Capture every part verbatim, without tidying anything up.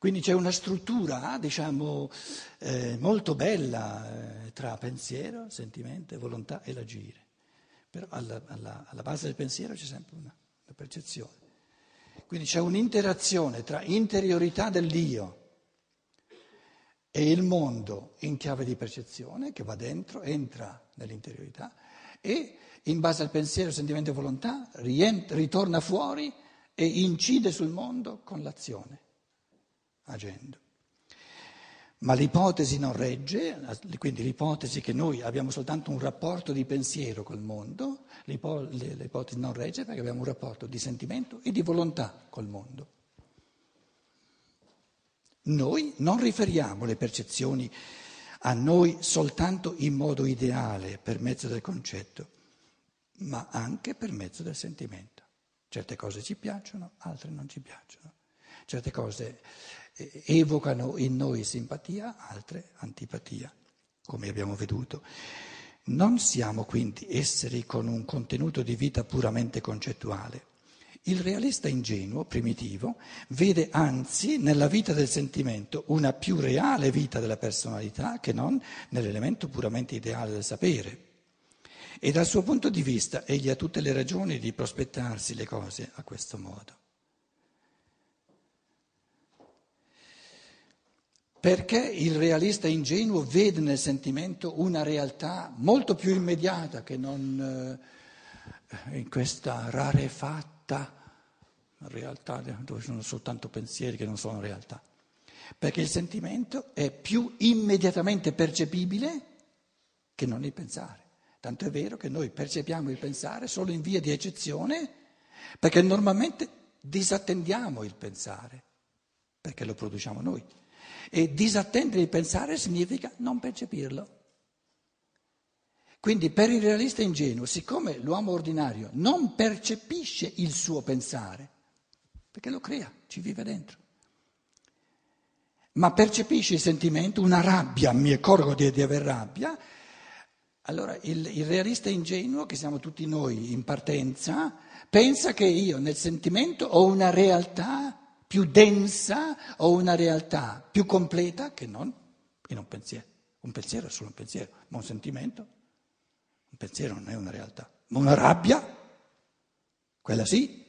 Quindi c'è una struttura, diciamo, eh, molto bella eh, tra pensiero, sentimento, volontà e l'agire. Però alla, alla, alla base del pensiero c'è sempre una, una percezione. Quindi c'è un'interazione tra interiorità dell'io e il mondo in chiave di percezione che va dentro, entra nell'interiorità e in base al pensiero, sentimento e volontà rientra, ritorna fuori e incide sul mondo con l'azione, agendo. Ma l'ipotesi non regge, quindi l'ipotesi che noi abbiamo soltanto un rapporto di pensiero col mondo, l'ipo- l'ipotesi non regge perché abbiamo un rapporto di sentimento e di volontà col mondo. Noi non riferiamo le percezioni a noi soltanto in modo ideale per mezzo del concetto, ma anche per mezzo del sentimento. Certe cose ci piacciono, altre non ci piacciono. Certe cose evocano in noi simpatia, altre antipatia, come abbiamo veduto. Non siamo quindi esseri con un contenuto di vita puramente concettuale. Il realista ingenuo, primitivo, vede anzi nella vita del sentimento una più reale vita della personalità che non nell'elemento puramente ideale del sapere. E dal suo punto di vista egli ha tutte le ragioni di prospettarsi le cose a questo modo. Perché il realista ingenuo vede nel sentimento una realtà molto più immediata che non eh, in questa rarefatta realtà dove sono soltanto pensieri che non sono realtà, perché il sentimento è più immediatamente percepibile che non il pensare, tanto è vero che noi percepiamo il pensare solo in via di eccezione perché normalmente disattendiamo il pensare, perché lo produciamo noi, e disattendere il pensare significa non percepirlo. Quindi per il realista ingenuo, siccome l'uomo ordinario non percepisce il suo pensare, perché lo crea, ci vive dentro, ma percepisce il sentimento, una rabbia, mi accorgo di, di aver rabbia, allora il, il realista ingenuo, che siamo tutti noi in partenza, pensa che io nel sentimento ho una realtà più densa, ho una realtà più completa che non in un pensiero. Un pensiero è solo un pensiero, ma un sentimento... Un pensiero non è una realtà, ma una rabbia, quella sì.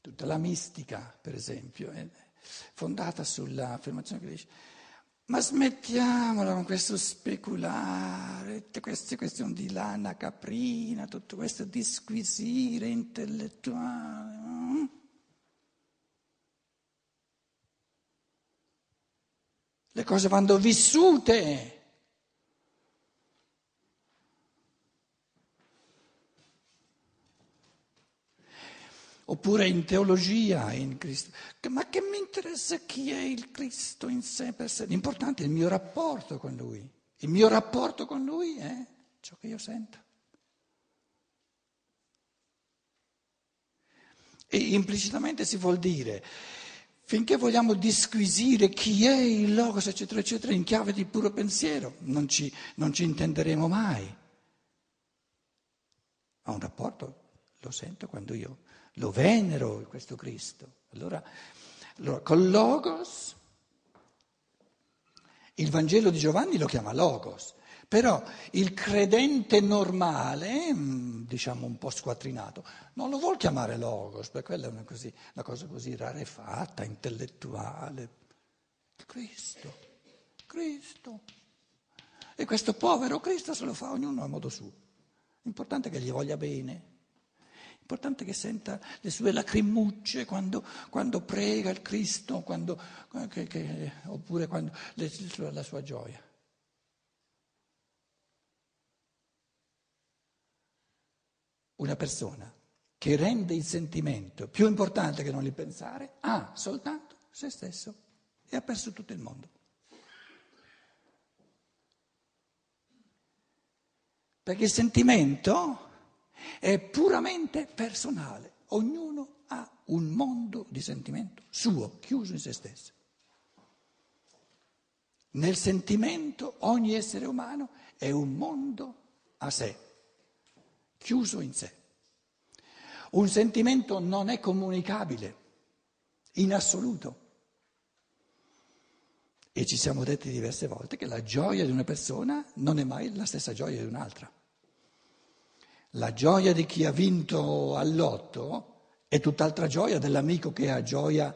Tutta la mistica, per esempio, è fondata sull'affermazione che dice ma smettiamola con questo speculare, queste questioni di lana caprina, tutto questo disquisire intellettuale, no? Le cose vanno vissute. Oppure in teologia, in Cristo. Ma che mi interessa chi è il Cristo in sé per sé? L'importante è il mio rapporto con Lui. Il mio rapporto con Lui è ciò che io sento. E implicitamente si vuol dire... Finché vogliamo disquisire chi è il logos, eccetera, eccetera, in chiave di puro pensiero, non ci, non ci intenderemo mai. Ha un rapporto, lo sento quando io lo venero, questo Cristo. Allora, allora col logos, il Vangelo di Giovanni lo chiama logos, però il credente normale, diciamo un po' squattrinato, non lo vuol chiamare logos, perché quella è una, così, una cosa così rarefatta, intellettuale. Cristo, Cristo. E questo povero Cristo se lo fa ognuno a modo suo. L'importante è che gli voglia bene, l'importante è che senta le sue lacrimucce quando, quando prega il Cristo, quando, che, che, oppure quando le, la sua gioia. Una persona che rende il sentimento più importante che non il pensare ha soltanto se stesso e ha perso tutto il mondo. Perché il sentimento è puramente personale, ognuno ha un mondo di sentimento suo, chiuso in se stesso. Nel sentimento ogni essere umano è un mondo a sé, chiuso in sé. Un sentimento non è comunicabile, in assoluto. E ci siamo detti diverse volte che la gioia di una persona non è mai la stessa gioia di un'altra. La gioia di chi ha vinto al lotto è tutt'altra gioia dell'amico che ha gioia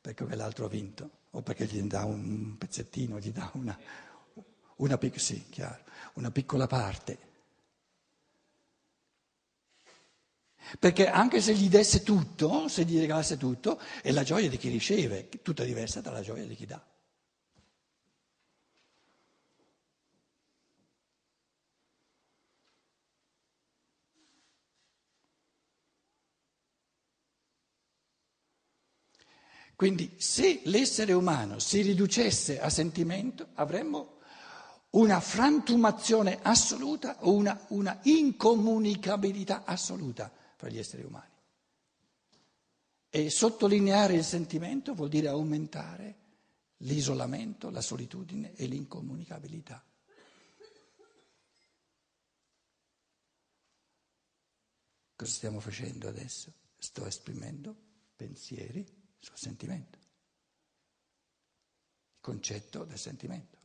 perché quell'altro ha vinto, o perché gli dà un pezzettino, gli dà una, una, pic- sì, chiaro, una piccola parte. Perché anche se gli desse tutto, se gli regalasse tutto, è la gioia di chi riceve, tutta diversa dalla gioia di chi dà. Quindi se l'essere umano si riducesse a sentimento avremmo una frantumazione assoluta o una, una incomunicabilità assoluta fra gli esseri umani. E sottolineare il sentimento vuol dire aumentare l'isolamento, la solitudine e l'incomunicabilità. Cosa stiamo facendo adesso? Sto esprimendo pensieri sul sentimento, il concetto del sentimento.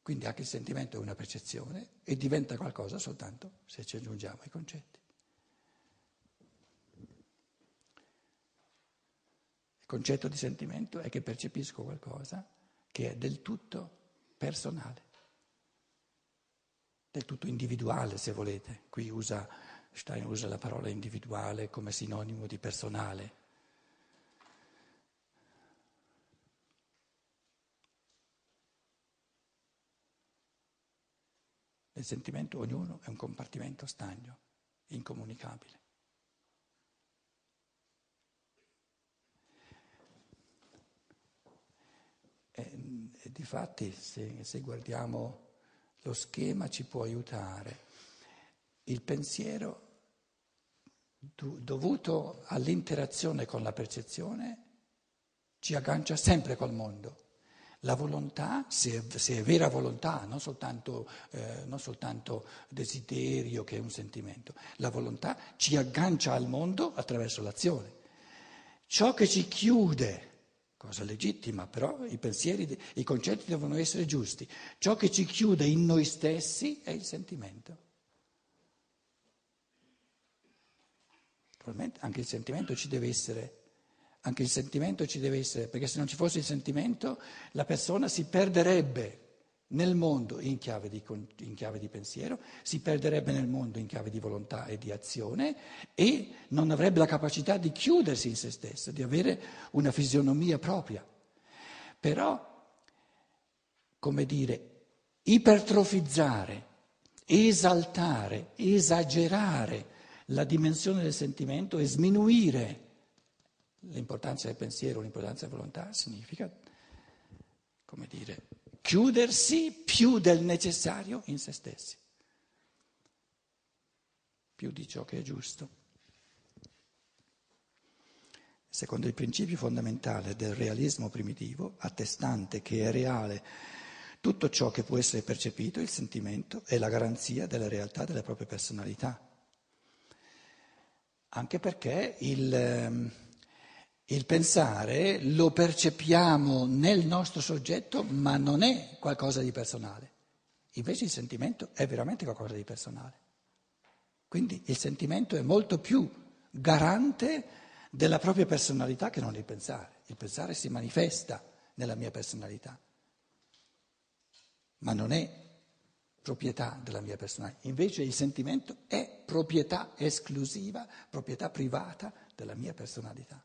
Quindi anche il sentimento è una percezione e diventa qualcosa soltanto se ci aggiungiamo ai concetti. Il concetto di sentimento è che percepisco qualcosa che è del tutto personale, del tutto individuale, se volete. Qui usa, Stein usa la parola individuale come sinonimo di personale. Nel sentimento ognuno è un compartimento stagno, incomunicabile. E, e difatti se, se guardiamo lo schema ci può aiutare. Il pensiero do, dovuto all'interazione con la percezione ci aggancia sempre col mondo. La volontà, se è, se è vera volontà, non soltanto, eh, non soltanto desiderio che è un sentimento, la volontà ci aggancia al mondo attraverso l'azione. Ciò che ci chiude, cosa legittima, però i pensieri, i concetti devono essere giusti, ciò che ci chiude in noi stessi è il sentimento. Naturalmente anche il sentimento ci deve essere. Anche il sentimento ci deve essere, perché se non ci fosse il sentimento la persona si perderebbe nel mondo in chiave di, in chiave di pensiero, si perderebbe nel mondo in chiave di volontà e di azione e non avrebbe la capacità di chiudersi in se stesso, di avere una fisionomia propria. Però, come dire, ipertrofizzare, esaltare, esagerare la dimensione del sentimento e sminuire l'importanza del pensiero, l'importanza della volontà significa, come dire, chiudersi più del necessario in se stessi, più di ciò che è giusto. Secondo il principio fondamentale del realismo primitivo, attestante che è reale tutto ciò che può essere percepito, il sentimento è la garanzia della realtà della propria personalità. Anche perché il... Il pensare lo percepiamo nel nostro soggetto, ma non è qualcosa di personale. Invece il sentimento è veramente qualcosa di personale. Quindi il sentimento è molto più garante della propria personalità che non il pensare. Il pensare si manifesta nella mia personalità, ma non è proprietà della mia personalità. Invece il sentimento è proprietà esclusiva, proprietà privata della mia personalità.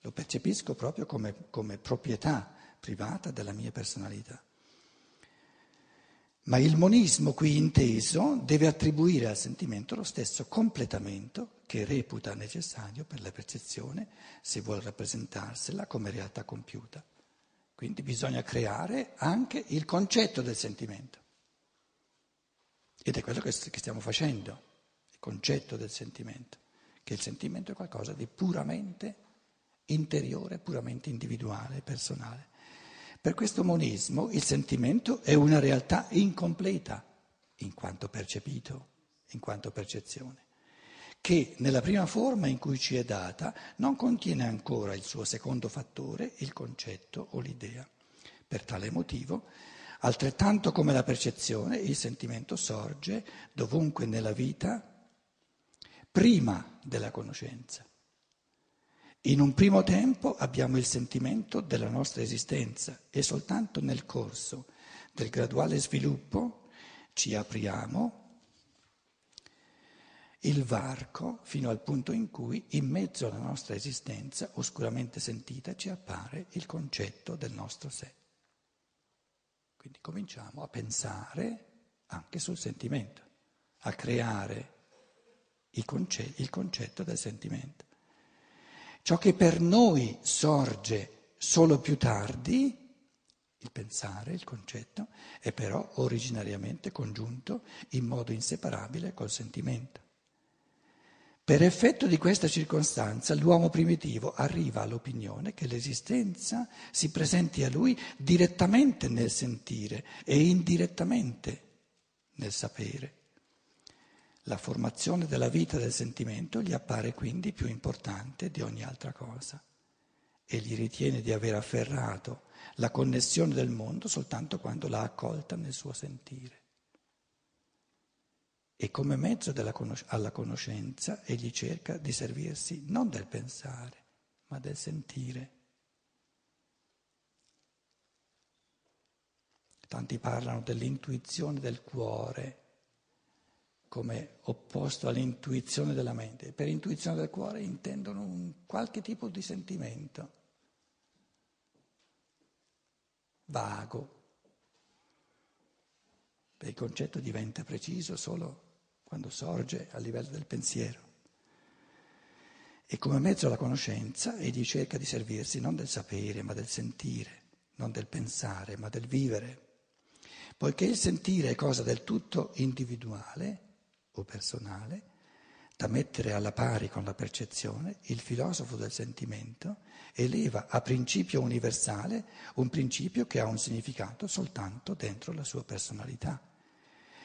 Lo percepisco proprio come, come proprietà privata della mia personalità. Ma il monismo qui inteso deve attribuire al sentimento lo stesso completamento che reputa necessario per la percezione se vuol rappresentarsela come realtà compiuta. Quindi bisogna creare anche il concetto del sentimento. Ed è quello che stiamo facendo, il concetto del sentimento, che il sentimento è qualcosa di puramente interiore, puramente individuale, personale. Per questo monismo il sentimento è una realtà incompleta in quanto percepito, in quanto percezione, che nella prima forma in cui ci è data non contiene ancora il suo secondo fattore, il concetto o l'idea. Per tale motivo, altrettanto come la percezione, il sentimento sorge dovunque nella vita prima della conoscenza. In un primo tempo abbiamo il sentimento della nostra esistenza e soltanto nel corso del graduale sviluppo ci apriamo il varco fino al punto in cui in mezzo alla nostra esistenza oscuramente sentita ci appare il concetto del nostro sé. Quindi cominciamo a pensare anche sul sentimento, a creare il concetto, il concetto del sentimento. Ciò che per noi sorge solo più tardi, il pensare, il concetto, è però originariamente congiunto in modo inseparabile col sentimento. Per effetto di questa circostanza l'uomo primitivo arriva all'opinione che l'esistenza si presenti a lui direttamente nel sentire e indirettamente nel sapere. La formazione della vita del sentimento gli appare quindi più importante di ogni altra cosa. Egli ritiene di aver afferrato la connessione del mondo soltanto quando l'ha accolta nel suo sentire. E come mezzo della conos- alla conoscenza egli cerca di servirsi non del pensare, ma del sentire. Tanti parlano dell'intuizione del cuore come opposto all'intuizione della mente. Per intuizione del cuore intendono un qualche tipo di sentimento vago. Il concetto diventa preciso solo quando sorge a livello del pensiero. E come mezzo alla conoscenza egli cerca di servirsi non del sapere ma del sentire, non del pensare ma del vivere. Poiché il sentire è cosa del tutto individuale o personale, da mettere alla pari con la percezione, il filosofo del sentimento eleva a principio universale un principio che ha un significato soltanto dentro la sua personalità.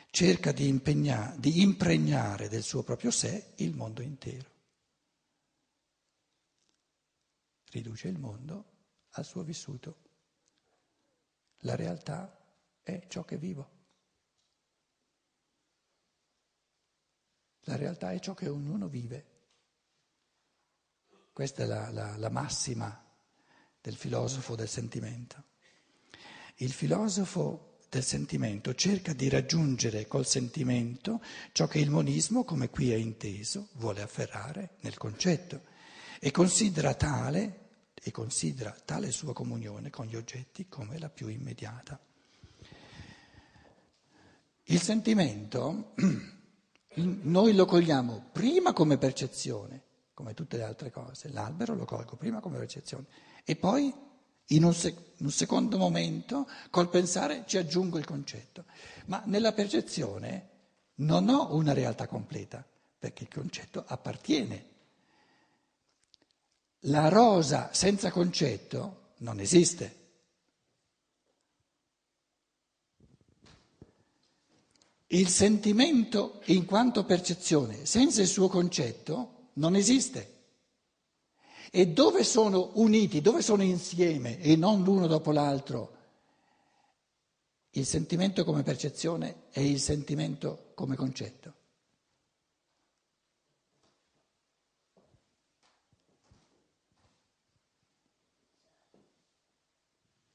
Cerca di, impegna- di impregnare del suo proprio sé il mondo intero. Riduce il mondo al suo vissuto. La realtà è ciò che vivo. La realtà è ciò che ognuno vive. Questa è la, la, la massima del filosofo del sentimento. Il filosofo del sentimento cerca di raggiungere col sentimento ciò che il monismo, come qui è inteso, vuole afferrare nel concetto e considera tale, e considera tale sua comunione con gli oggetti come la più immediata. Il sentimento noi lo cogliamo prima come percezione, come tutte le altre cose, l'albero lo colgo prima come percezione e poi in un, sec- un secondo momento col pensare ci aggiungo il concetto. Ma nella percezione non ho una realtà completa perché il concetto appartiene. La rosa senza concetto non esiste. Il sentimento in quanto percezione, senza il suo concetto, non esiste. E dove sono uniti, dove sono insieme e non l'uno dopo l'altro, il sentimento come percezione e il sentimento come concetto.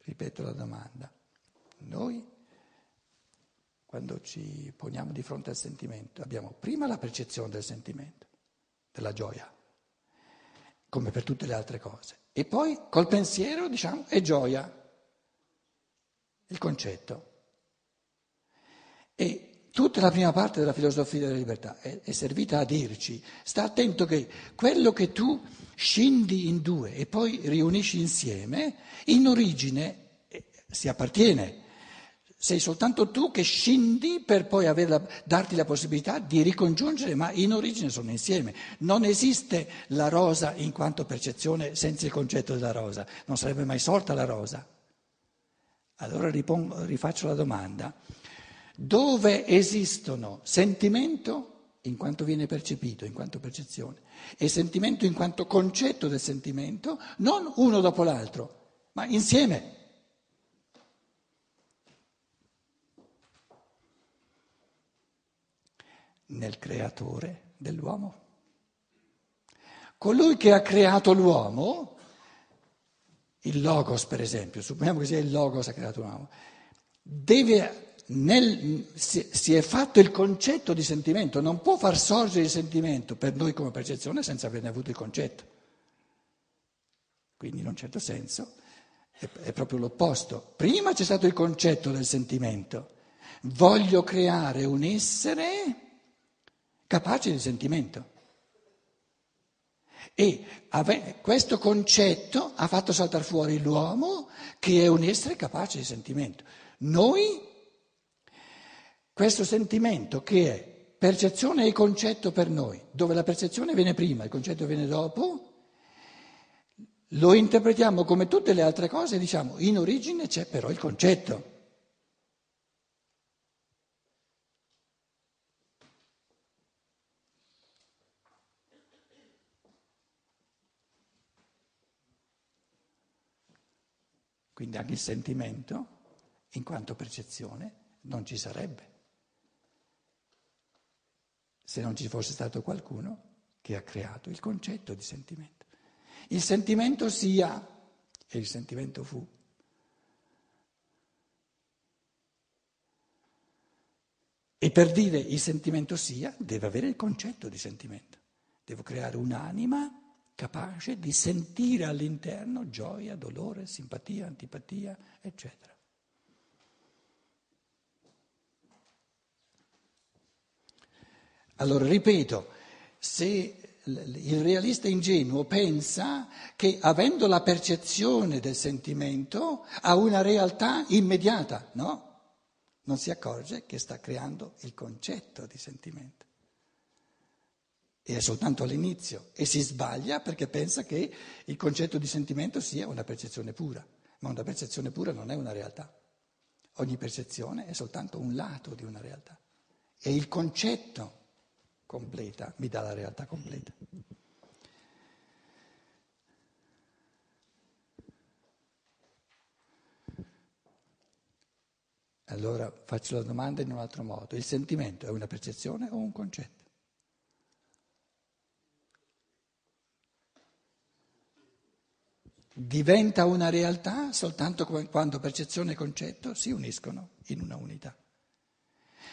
Ripeto la domanda. Noi quando ci poniamo di fronte al sentimento, abbiamo prima la percezione del sentimento, della gioia, come per tutte le altre cose, e poi col pensiero diciamo è gioia, il concetto. E tutta la prima parte della filosofia della libertà è, è servita a dirci, sta attento che quello che tu scindi in due e poi riunisci insieme, in origine si appartiene. Sei soltanto tu che scindi per poi avere la, darti la possibilità di ricongiungere, ma in origine sono insieme. Non esiste la rosa in quanto percezione senza il concetto della rosa, non sarebbe mai sorta la rosa. Allora ripongo, rifaccio la domanda. Dove esistono sentimento in quanto viene percepito, in quanto percezione, e sentimento in quanto concetto del sentimento, non uno dopo l'altro, ma insieme. Nel creatore dell'uomo. Colui che ha creato l'uomo, il Logos per esempio, supponiamo che sia il Logos a creato l'uomo, deve... Nel, si, si è fatto il concetto di sentimento, non può far sorgere il sentimento per noi come percezione senza averne avuto il concetto. Quindi in un certo senso è, è proprio l'opposto. Prima c'è stato il concetto del sentimento. Voglio creare un essere capace di sentimento. E ave, questo concetto ha fatto saltare fuori l'uomo che è un essere capace di sentimento. Noi... Questo sentimento che è percezione e concetto per noi, dove la percezione viene prima, il concetto viene dopo, lo interpretiamo come tutte le altre cose e diciamo in origine c'è però il concetto. Quindi anche il sentimento, in quanto percezione, non ci sarebbe. Se non ci fosse stato qualcuno che ha creato il concetto di sentimento. Il sentimento sia, e il sentimento fu. E per dire il sentimento sia, deve avere il concetto di sentimento. Devo creare un'anima capace di sentire all'interno gioia, dolore, simpatia, antipatia, eccetera. Allora, ripeto, se il realista ingenuo pensa che avendo la percezione del sentimento ha una realtà immediata, no? Non si accorge che sta creando il concetto di sentimento. E è soltanto all'inizio. E si sbaglia perché pensa che il concetto di sentimento sia una percezione pura. Ma una percezione pura non è una realtà. Ogni percezione è soltanto un lato di una realtà. È il concetto completa, mi dà la realtà completa. Allora faccio la domanda in un altro modo. Il sentimento è una percezione o un concetto? Diventa una realtà soltanto quando percezione e concetto si uniscono in una unità.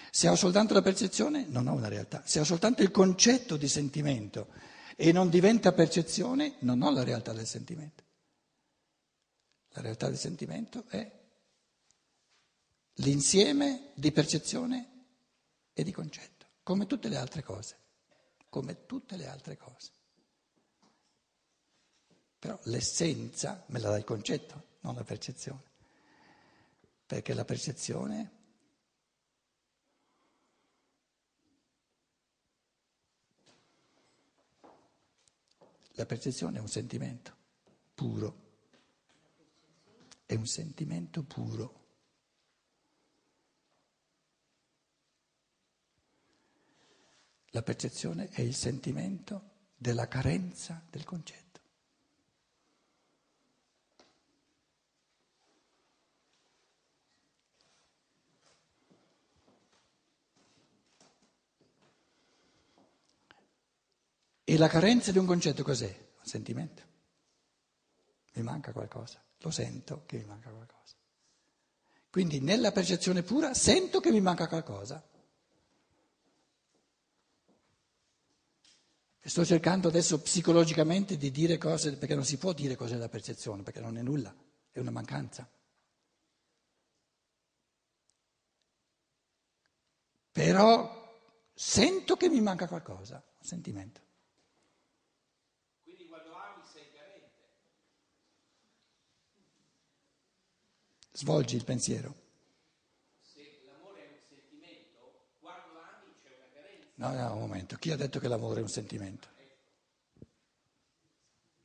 Se ho soltanto la percezione, non ho una realtà. Se ho soltanto il concetto di sentimento e non diventa percezione, non ho la realtà del sentimento. La realtà del sentimento è l'insieme di percezione e di concetto, come tutte le altre cose, come tutte le altre cose. Però l'essenza me la dà il concetto, non la percezione, perché la percezione... La percezione è un sentimento puro, è un sentimento puro. La percezione è il sentimento della carenza del concetto. E la carenza di un concetto cos'è? Un sentimento. Mi manca qualcosa, lo sento che mi manca qualcosa. Quindi nella percezione pura sento che mi manca qualcosa. E sto cercando adesso psicologicamente di dire cose, perché non si può dire cos'è la percezione, perché non è nulla, è una mancanza. Però sento che mi manca qualcosa, un sentimento. Svolgi il pensiero. Se l'amore è un sentimento, quando ami c'è una carenza. No, no, un momento. Chi ha detto che l'amore è un sentimento?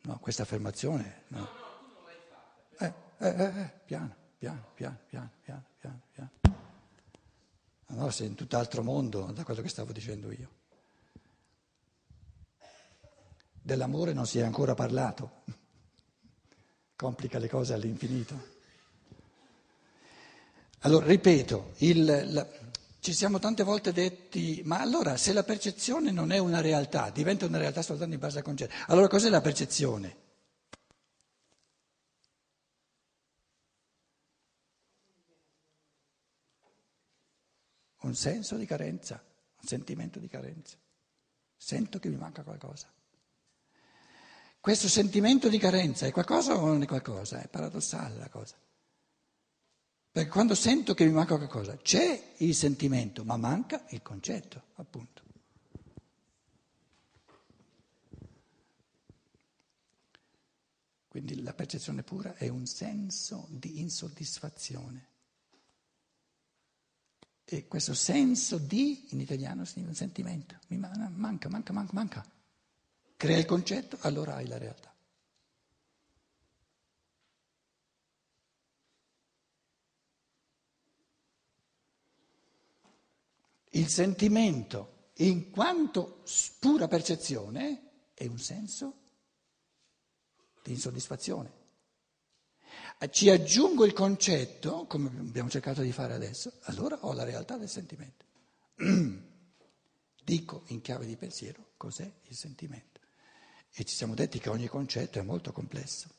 No, questa affermazione. No, no, no tu non l'hai fatta. Però... Eh, eh, eh, piano. piano, piano, piano, piano, piano, piano. Allora sei in tutt'altro mondo da quello che stavo dicendo io. Dell'amore non si è ancora parlato, complica le cose all'infinito. Allora, ripeto, il, la, ci siamo tante volte detti, ma allora se la percezione non è una realtà, diventa una realtà soltanto in base al concetto, allora cos'è la percezione? Un senso di carenza, un sentimento di carenza. Sento che mi manca qualcosa. Questo sentimento di carenza è qualcosa o non è qualcosa? È paradossale la cosa. Perché quando sento che mi manca qualcosa, c'è il sentimento, ma manca il concetto, appunto. Quindi la percezione pura è un senso di insoddisfazione. E questo senso di, in italiano, significa un sentimento. Mi manca, manca, manca, manca. Crea il concetto, allora hai la realtà. Il sentimento, in quanto pura percezione, è un senso di insoddisfazione. Ci aggiungo il concetto, come abbiamo cercato di fare adesso, allora ho la realtà del sentimento. Dico in chiave di pensiero cos'è il sentimento. E ci siamo detti che ogni concetto è molto complesso.